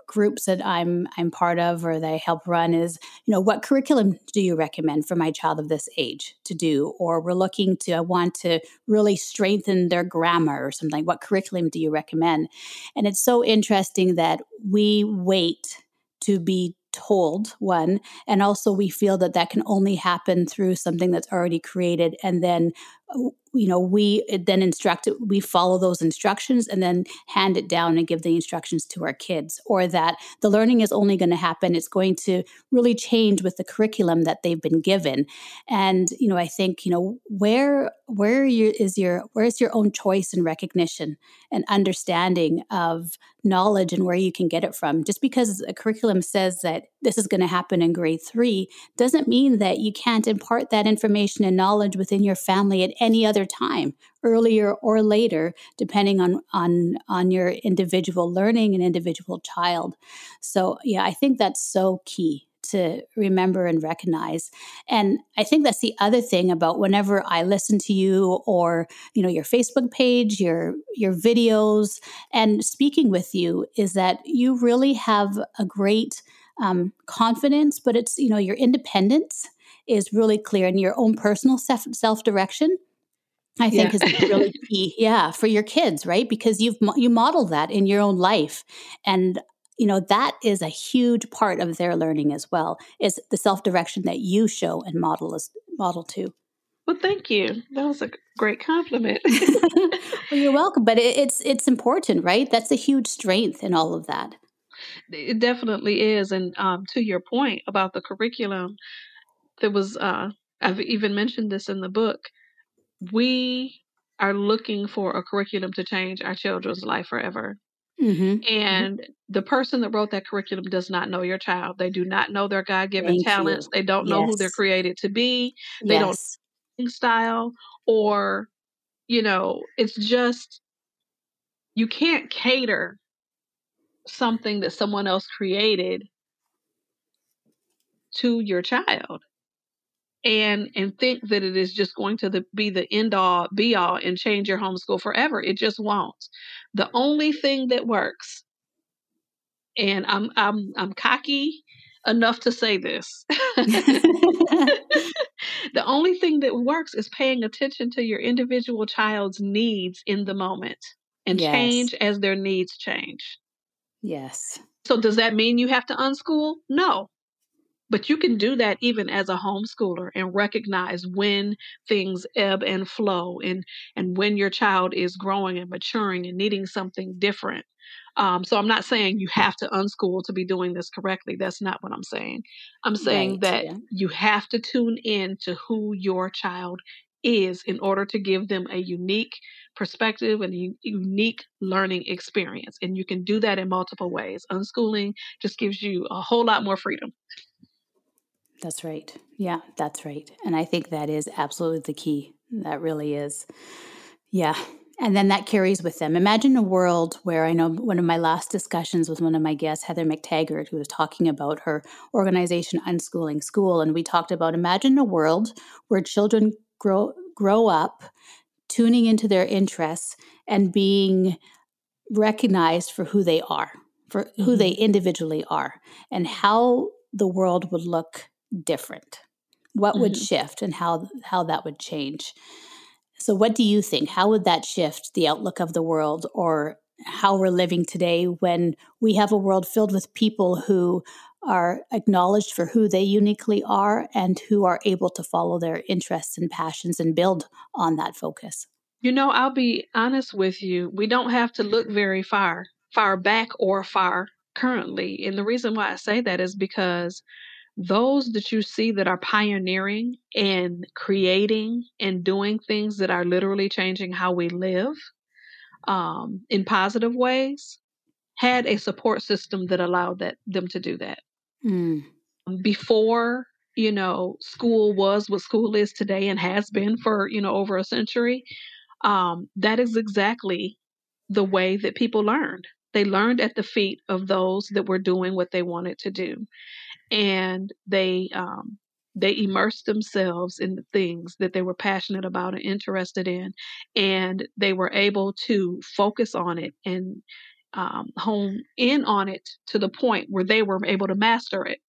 groups that I'm part of or that I help run is, what curriculum do you recommend for my child of this age to do? Or we're looking to, I want to really strengthen their grammar or something. What curriculum do you recommend? And it's so interesting that we wait to be told one, and also we feel that can only happen through something that's already created, and then we then instruct it, we follow those instructions and then hand it down and give the instructions to our kids, or that the learning is only going to happen, it's going to really change with the curriculum that they've been given. And I think where's your own choice and recognition and understanding of knowledge and where you can get it from. Just because a curriculum says that this is going to happen in grade 3 doesn't mean that you can't impart that information and knowledge within your family at any other time, earlier or later, depending on your individual learning and individual child. So I think that's so key to remember and recognize. And I think that's the other thing about whenever I listen to you or, your Facebook page, your videos, and speaking with you, is that you really have a great confidence, but it's, your independence is really clear, and your own personal self-direction, I think, is really key. For your kids, right? Because you model that in your own life, and that is a huge part of their learning as well, is the self-direction that you show and model too. Well, thank you. That was a great compliment. Well, you're welcome. But it's important, right? That's a huge strength in all of that. It definitely is. And to your point about the curriculum, there was, I've even mentioned this in the book, we are looking for a curriculum to change our children's life forever. Mm-hmm. And the person that wrote that curriculum does not know your child. They do not know their God-given talents. They don't know who they're created to be. They don't know style, or, it's just, you can't cater something that someone else created to your child and think that it is just going to be the end all be all and change your homeschool forever. It just won't. The only thing that works, and I'm cocky enough to say this, the only thing that works is paying attention to your individual child's needs in the moment and change as their needs change. Yes. So does that mean you have to unschool? No. But you can do that even as a homeschooler and recognize when things ebb and flow and when your child is growing and maturing and needing something different. So I'm not saying you have to unschool to be doing this correctly. That's not what I'm saying. I'm saying that you have to tune in to who your child is in order to give them a unique perspective and a unique learning experience. And you can do that in multiple ways. Unschooling just gives you a whole lot more freedom. That's right. Yeah, that's right. And I think that is absolutely the key. That really is. Yeah. And then that carries with them. Imagine a world where, I know one of my last discussions with one of my guests, Heather McTaggart, who was talking about her organization, Unschooling School. And we talked about, imagine a world where children grow up tuning into their interests and being recognized for who they are, for who they individually are, and how the world would look different, what would shift, and how that would change. So what do you think? How would that shift the outlook of the world, or how we're living today, when we have a world filled with people who are acknowledged for who they uniquely are and who are able to follow their interests and passions and build on that focus? You know, I'll be honest with you. We don't have to look very far back or far currently. And the reason why I say that is because those that you see that are pioneering and creating and doing things that are literally changing how we live in positive ways had a support system that allowed them to do that. Before, you know, school was what school is today and has been for, you know, over a century, that is exactly the way that people learned. They learned at the feet of those that were doing what they wanted to do. And they immersed themselves in the things that they were passionate about and interested in, and they were able to focus on it and hone in on it to the point where they were able to master it.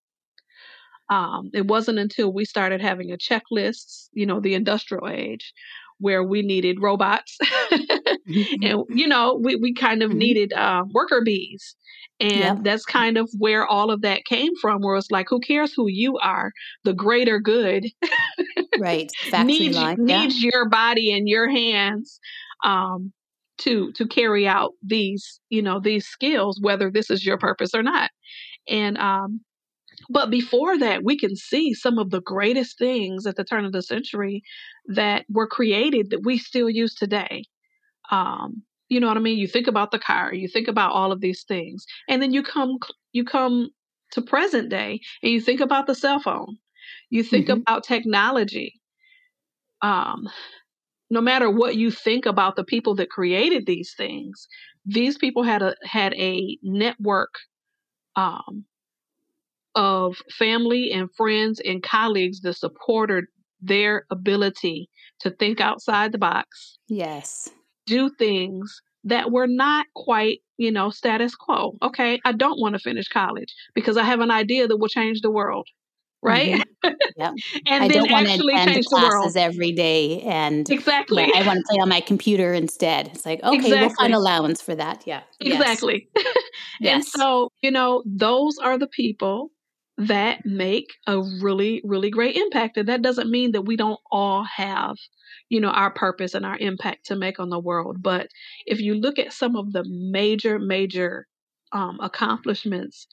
It wasn't until we started having a checklist, you know, the industrial age, where we needed robots and, you know, we kind of needed worker bees. And that's kind of where all of that came from, where it's like, who cares who you are? The greater good needs your body and your hands to carry out these, you know, these skills, whether this is your purpose or not. And but before that, we can see some of the greatest things at the turn of the century that were created that we still use today. You know what I mean? You think about the car, you think about all of these things, and then you come to present day and you think about the cell phone, you think about technology. No matter what you think about the people that created these things, these people had a network of family and friends and colleagues that supported their ability to think outside the box. Yes. Do things that were not quite, you know, status quo. Okay, I don't want to finish college because I have an idea that will change the world, right? And I then actually change the world every day. And exactly, I want to play on my computer instead. It's like, okay, we'll find allowance for that. Yeah, exactly. And so, you know, those are the people that make a really, really great impact. And that doesn't mean that we don't all have, you know, our purpose and our impact to make on the world. But if you look at some of the major accomplishments,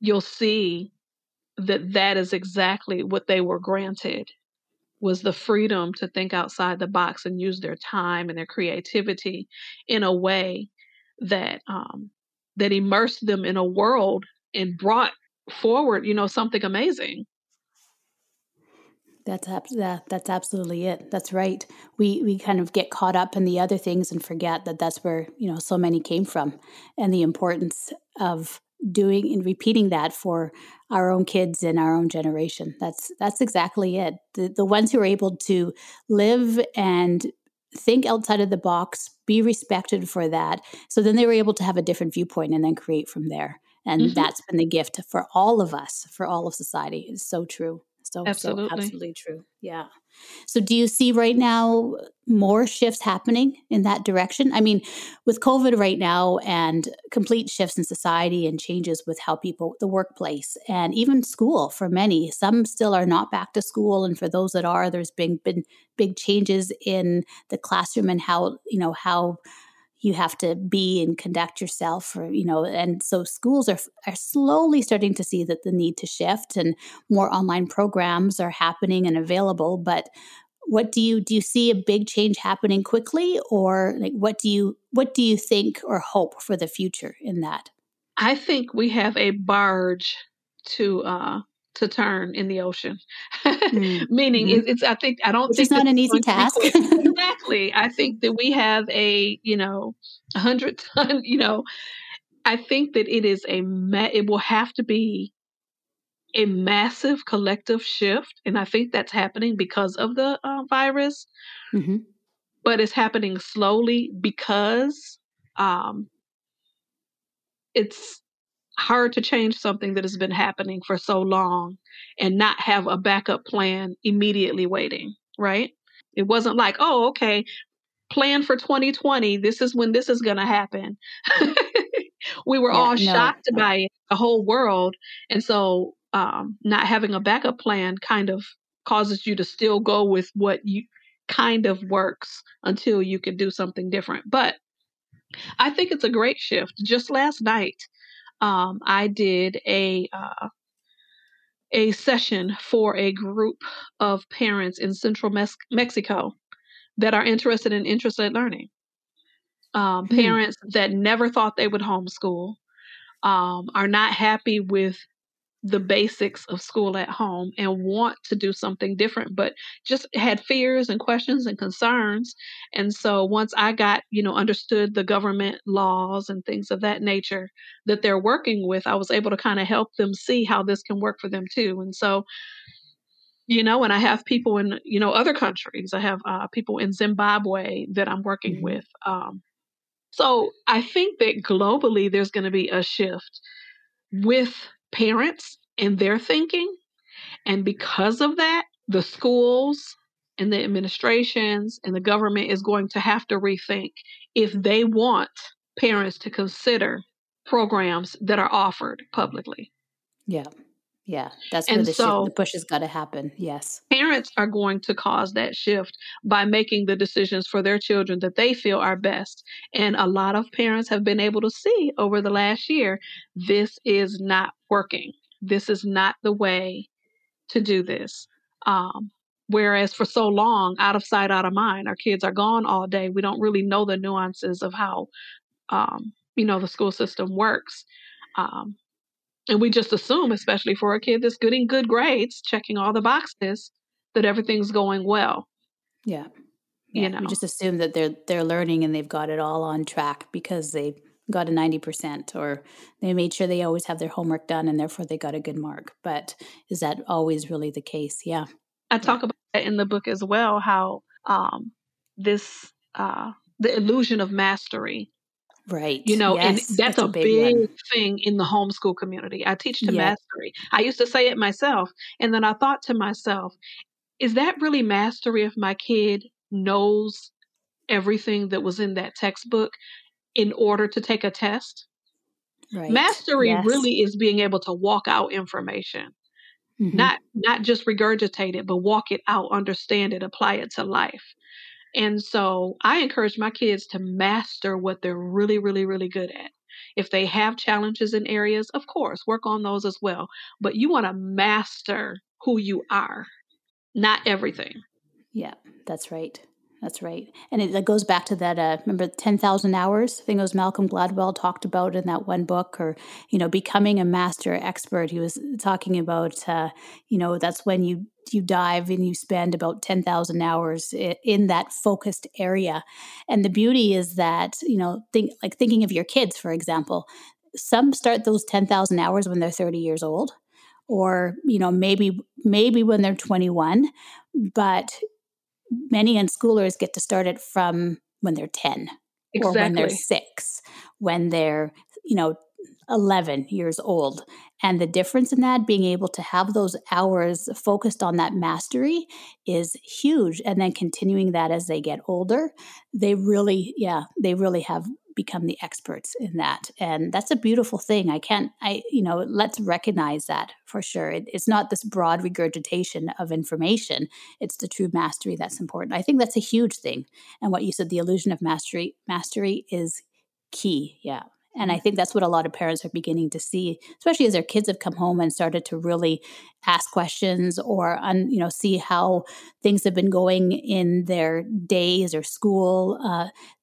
you'll see that that is exactly what they were granted, was the freedom to think outside the box and use their time and their creativity in a way that that immersed them in a world and brought forward, you know, something amazing. That's absolutely it. That's right. We kind of get caught up in the other things and forget that that's where, you know, so many came from, and the importance of doing and repeating that for our own kids and our own generation. That's exactly it. The ones who are able to live and think outside of the box, be respected for that. So then they were able to have a different viewpoint and then create from there. And that's been the gift for all of us, for all of society. It's so true. So absolutely true. Yeah. So do you see right now more shifts happening in that direction? I mean, with COVID right now and complete shifts in society and changes with how people, the workplace and even school for many, some still are not back to school. And for those that are, there's been big changes in the classroom and how, you know, how you have to be and conduct yourself, or, you know, and so schools are slowly starting to see that the need to shift, and more online programs are happening and available. But what do you see a big change happening quickly, or like what do you think or hope for the future in that? I think we have a barge to turn in the ocean, meaning it's. I don't think it's not an easy task. Exactly, I think that we have a 100-ton. I think that it is it will have to be a massive collective shift, and I think that's happening because of the virus. Mm-hmm. But it's happening slowly because it's hard to change something that has been happening for so long and not have a backup plan immediately waiting, right? It wasn't like, oh, okay, plan for 2020. This is when this is going to happen. We were shocked by it, the whole world. And so not having a backup plan kind of causes you to still go with what you kind of works until you can do something different. But I think it's a great shift. Just last night, I did a session for a group of parents in Central Mexico that are interested in interest-led learning. Parents that never thought they would homeschool, are not happy with the basics of school at home and want to do something different, but just had fears and questions and concerns. And so once I got, understood the government laws and things of that nature that they're working with, I was able to kind of help them see how this can work for them too. And so, and I have people in, other countries, I have people in Zimbabwe that I'm working with. So I think that globally there's going to be a shift with parents and their thinking. And because of that, the schools and the administrations and the government is going to have to rethink if they want parents to consider programs that are offered publicly. Yeah. Yeah. That's where the push has got to happen. Yes. Parents are going to cause that shift by making the decisions for their children that they feel are best. And a lot of parents have been able to see over the last year, this is not working. This is not the way to do this. Whereas for so long, out of sight, out of mind, our kids are gone all day. We don't really know the nuances of how, the school system works. And we just assume, especially for a kid that's getting good grades, checking all the boxes, that everything's going well. Yeah. We just assume that they're learning and they've got it all on track because they got a 90% or they made sure they always have their homework done and therefore they got a good mark. But is that always really the case? Yeah. I talk about that in the book as well, how the illusion of mastery. Right. Yes, and that's a big thing in the homeschool community. I teach to mastery. I used to say it myself. And then I thought to myself, is that really mastery if my kid knows everything that was in that textbook in order to take a test? Right. Mastery really is being able to walk out information, not just regurgitate it, but walk it out, understand it, apply it to life. And so I encourage my kids to master what they're really, really, really good at. If they have challenges in areas, of course, work on those as well. But you want to master who you are, not everything. Yeah, that's right. That's right. And it goes back to that, remember 10,000 hours? I think it was Malcolm Gladwell talked about in that one book or, becoming a master expert. He was talking about, that's when you dive and you spend about 10,000 hours in that focused area. And the beauty is that, thinking of your kids, for example, some start those 10,000 hours when they're 30 years old or, maybe when they're 21, but many unschoolers get to start it from when they're 10 or when they're 6, when they're, 11 years old. And the difference in that, being able to have those hours focused on that mastery is huge. And then continuing that as they get older, they really have become the experts in that. And that's a beautiful thing. Let's recognize that for sure. It's not this broad regurgitation of information. It's the true mastery that's important. I think that's a huge thing. And what you said, the illusion of mastery is key. Yeah. And I think that's what a lot of parents are beginning to see, especially as their kids have come home and started to really ask questions or, see how things have been going in their days or school,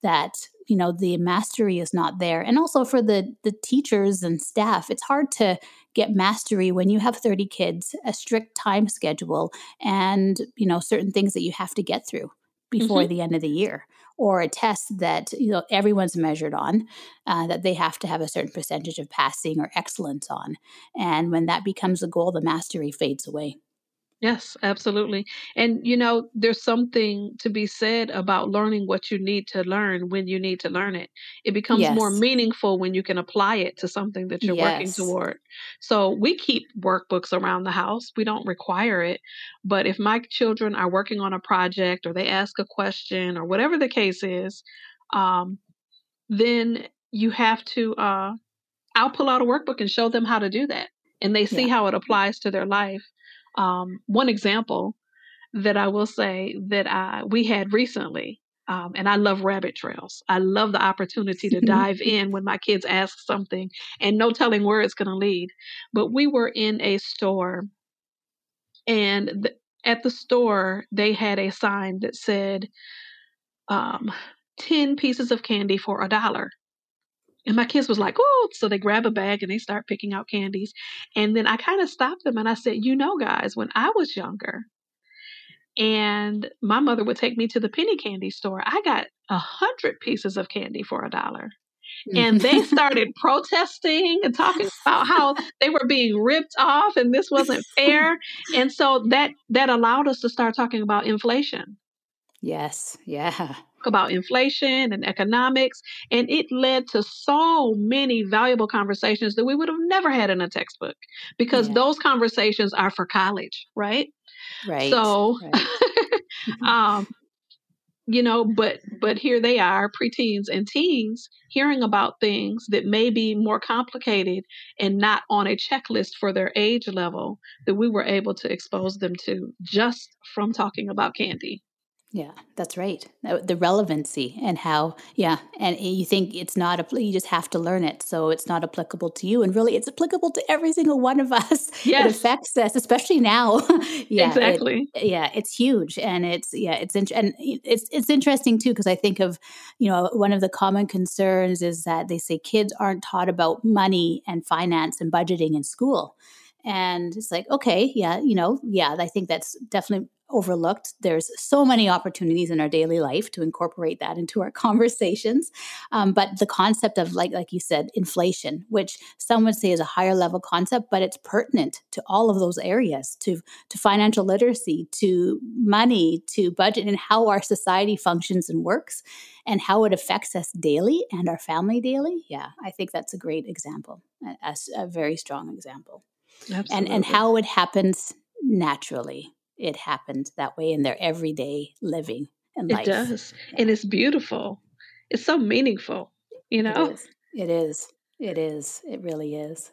the mastery is not there. And also for the teachers and staff, it's hard to get mastery when you have 30 kids, a strict time schedule, and, certain things that you have to get through before the end of the year, or a test that, everyone's measured on, that they have to have a certain percentage of passing or excellence on. And when that becomes a goal, the mastery fades away. Yes, absolutely. And, there's something to be said about learning what you need to learn when you need to learn it. It becomes more meaningful when you can apply it to something that you're working toward. So we keep workbooks around the house. We don't require it. But if my children are working on a project or they ask a question or whatever the case is, then you have to, I'll pull out a workbook and show them how to do that. And they see how it applies to their life. One example that I will say that we had recently, and I love rabbit trails. I love the opportunity to dive in when my kids ask something and no telling where it's going to lead. But we were in a store, and at the store, they had a sign that said 10 pieces of candy for $1. And my kids was like, oh, so they grab a bag and they start picking out candies. And then I kind of stopped them and I said, guys, when I was younger and my mother would take me to the penny candy store, I got 100 pieces of candy for $1. And they started protesting and talking about how they were being ripped off and this wasn't fair. And so that allowed us to start talking about inflation. Yes. Yeah. About inflation and economics. And it led to so many valuable conversations that we would have never had in a textbook, because those conversations are for college, right? Right. So, but here they are, preteens and teens, hearing about things that may be more complicated and not on a checklist for their age level that we were able to expose them to just from talking about candy. Yeah, that's right. The relevancy and how, and you think it's not, you just have to learn it. So it's not applicable to you. And really, it's applicable to every single one of us. Yes. It affects us, especially now. Exactly. It's huge. And it's interesting too, because I think of, one of the common concerns is that they say kids aren't taught about money and finance and budgeting in school. And it's like, okay, I think that's definitely overlooked. There's so many opportunities in our daily life to incorporate that into our conversations. But the concept of, like you said, inflation, which some would say is a higher level concept, but it's pertinent to all of those areas, to financial literacy, to money, to budget, and how our society functions and works, and how it affects us daily and our family daily. Yeah, I think that's a great example, a very strong example. Absolutely. And how it happens naturally. It happened that way in their everyday living and life. It does. Yeah. And it's beautiful. It's so meaningful, It is. It really is.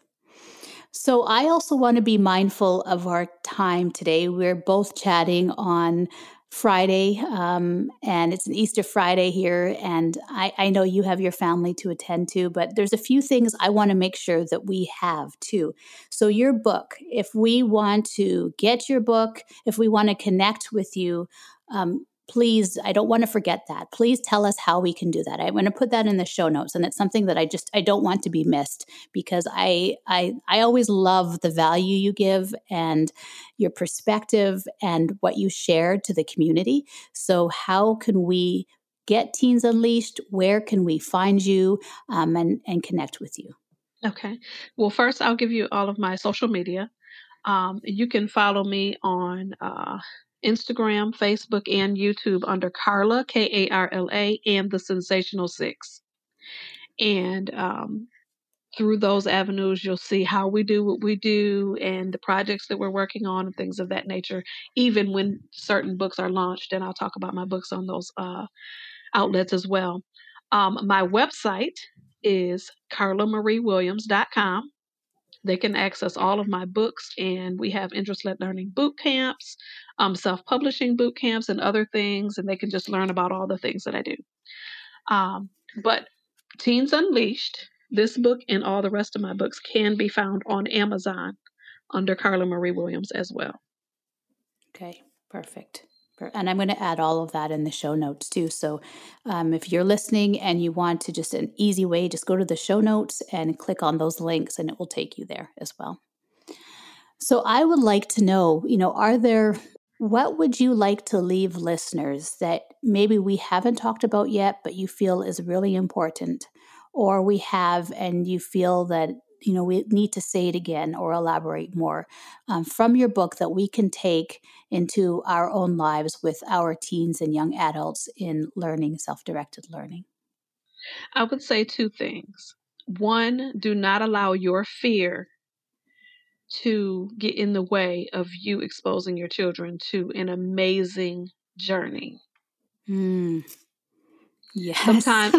So I also want to be mindful of our time today. We're both chatting on Friday, and it's an Easter Friday here. And I know you have your family to attend to, but there's a few things I want to make sure that we have too. So your book, if we want to get your book, if we want to connect with you, please, I don't want to forget that. Please tell us how we can do that. I'm going to put that in the show notes, and it's something that I don't want to be missed, because I always love the value you give and your perspective and what you share to the community. So how can we get Teens Unleashed? Where can we find you and connect with you? Okay. Well, first, I'll give you all of my social media. You can follow me on Instagram, Facebook, and YouTube under Carla, K-A-R-L-A, and The Sensational Six. And through those avenues, you'll see how we do what we do and the projects that we're working on and things of that nature, even when certain books are launched. And I'll talk about my books on those outlets as well. My website is CarlaMarieWilliams.com. They can access all of my books, and we have interest-led learning boot camps, self-publishing boot camps, and other things, and they can just learn about all the things that I do. But Teens Unleashed This book and all the rest of my books can be found on Amazon under Carla Marie Williams as well. Okay, perfect. And I'm going to add all of that in the show notes too. So if you're listening and you want to just an easy way, just go to the show notes and click on those links and it will take you there as well. So I would like to know, what would you like to leave listeners that maybe we haven't talked about yet, but you feel is really important, or we have and you feel that, we need to say it again or elaborate more from your book that we can take into our own lives with our teens and young adults in learning, self-directed learning? I would say two things. One, do not allow your fear to get in the way of you exposing your children to an amazing journey. Mm. Yes. Sometimes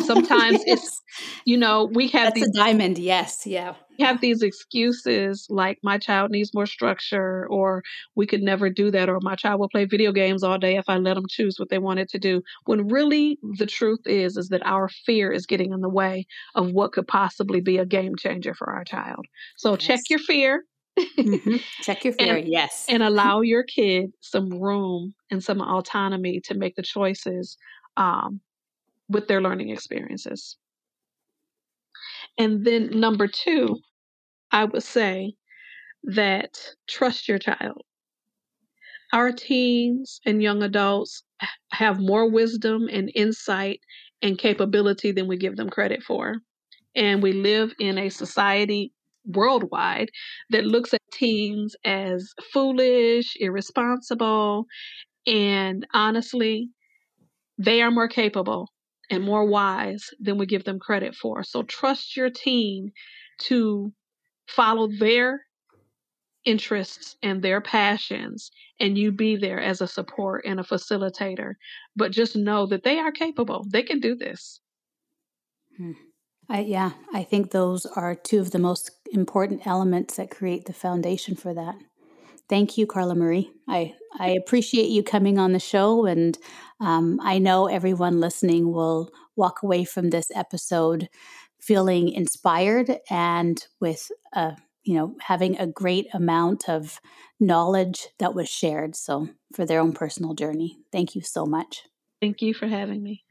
yes. It's, we have that's these a diamond. Yes. Yeah. We have these excuses like my child needs more structure, or we could never do that, or my child will play video games all day if I let them choose what they wanted to do. When really the truth is that our fear is getting in the way of what could possibly be a game changer for our child. So yes. Check your fear. Mm-hmm. Check your fear. Yes. And allow your kid some room and some autonomy to make the choices, with their learning experiences. And then number two, I would say that trust your child. Our teens and young adults have more wisdom and insight and capability than we give them credit for. And we live in a society worldwide that looks at teens as foolish, irresponsible, and honestly, they are more capable and more wise than we give them credit for. So trust your teen to follow their interests and their passions, and you be there as a support and a facilitator. But just know that they are capable. They can do this. I think those are two of the most important elements that create the foundation for that. Thank you, Carla Marie. I appreciate you coming on the show, and I know everyone listening will walk away from this episode feeling inspired and with having a great amount of knowledge that was shared. So for their own personal journey. Thank you so much. Thank you for having me.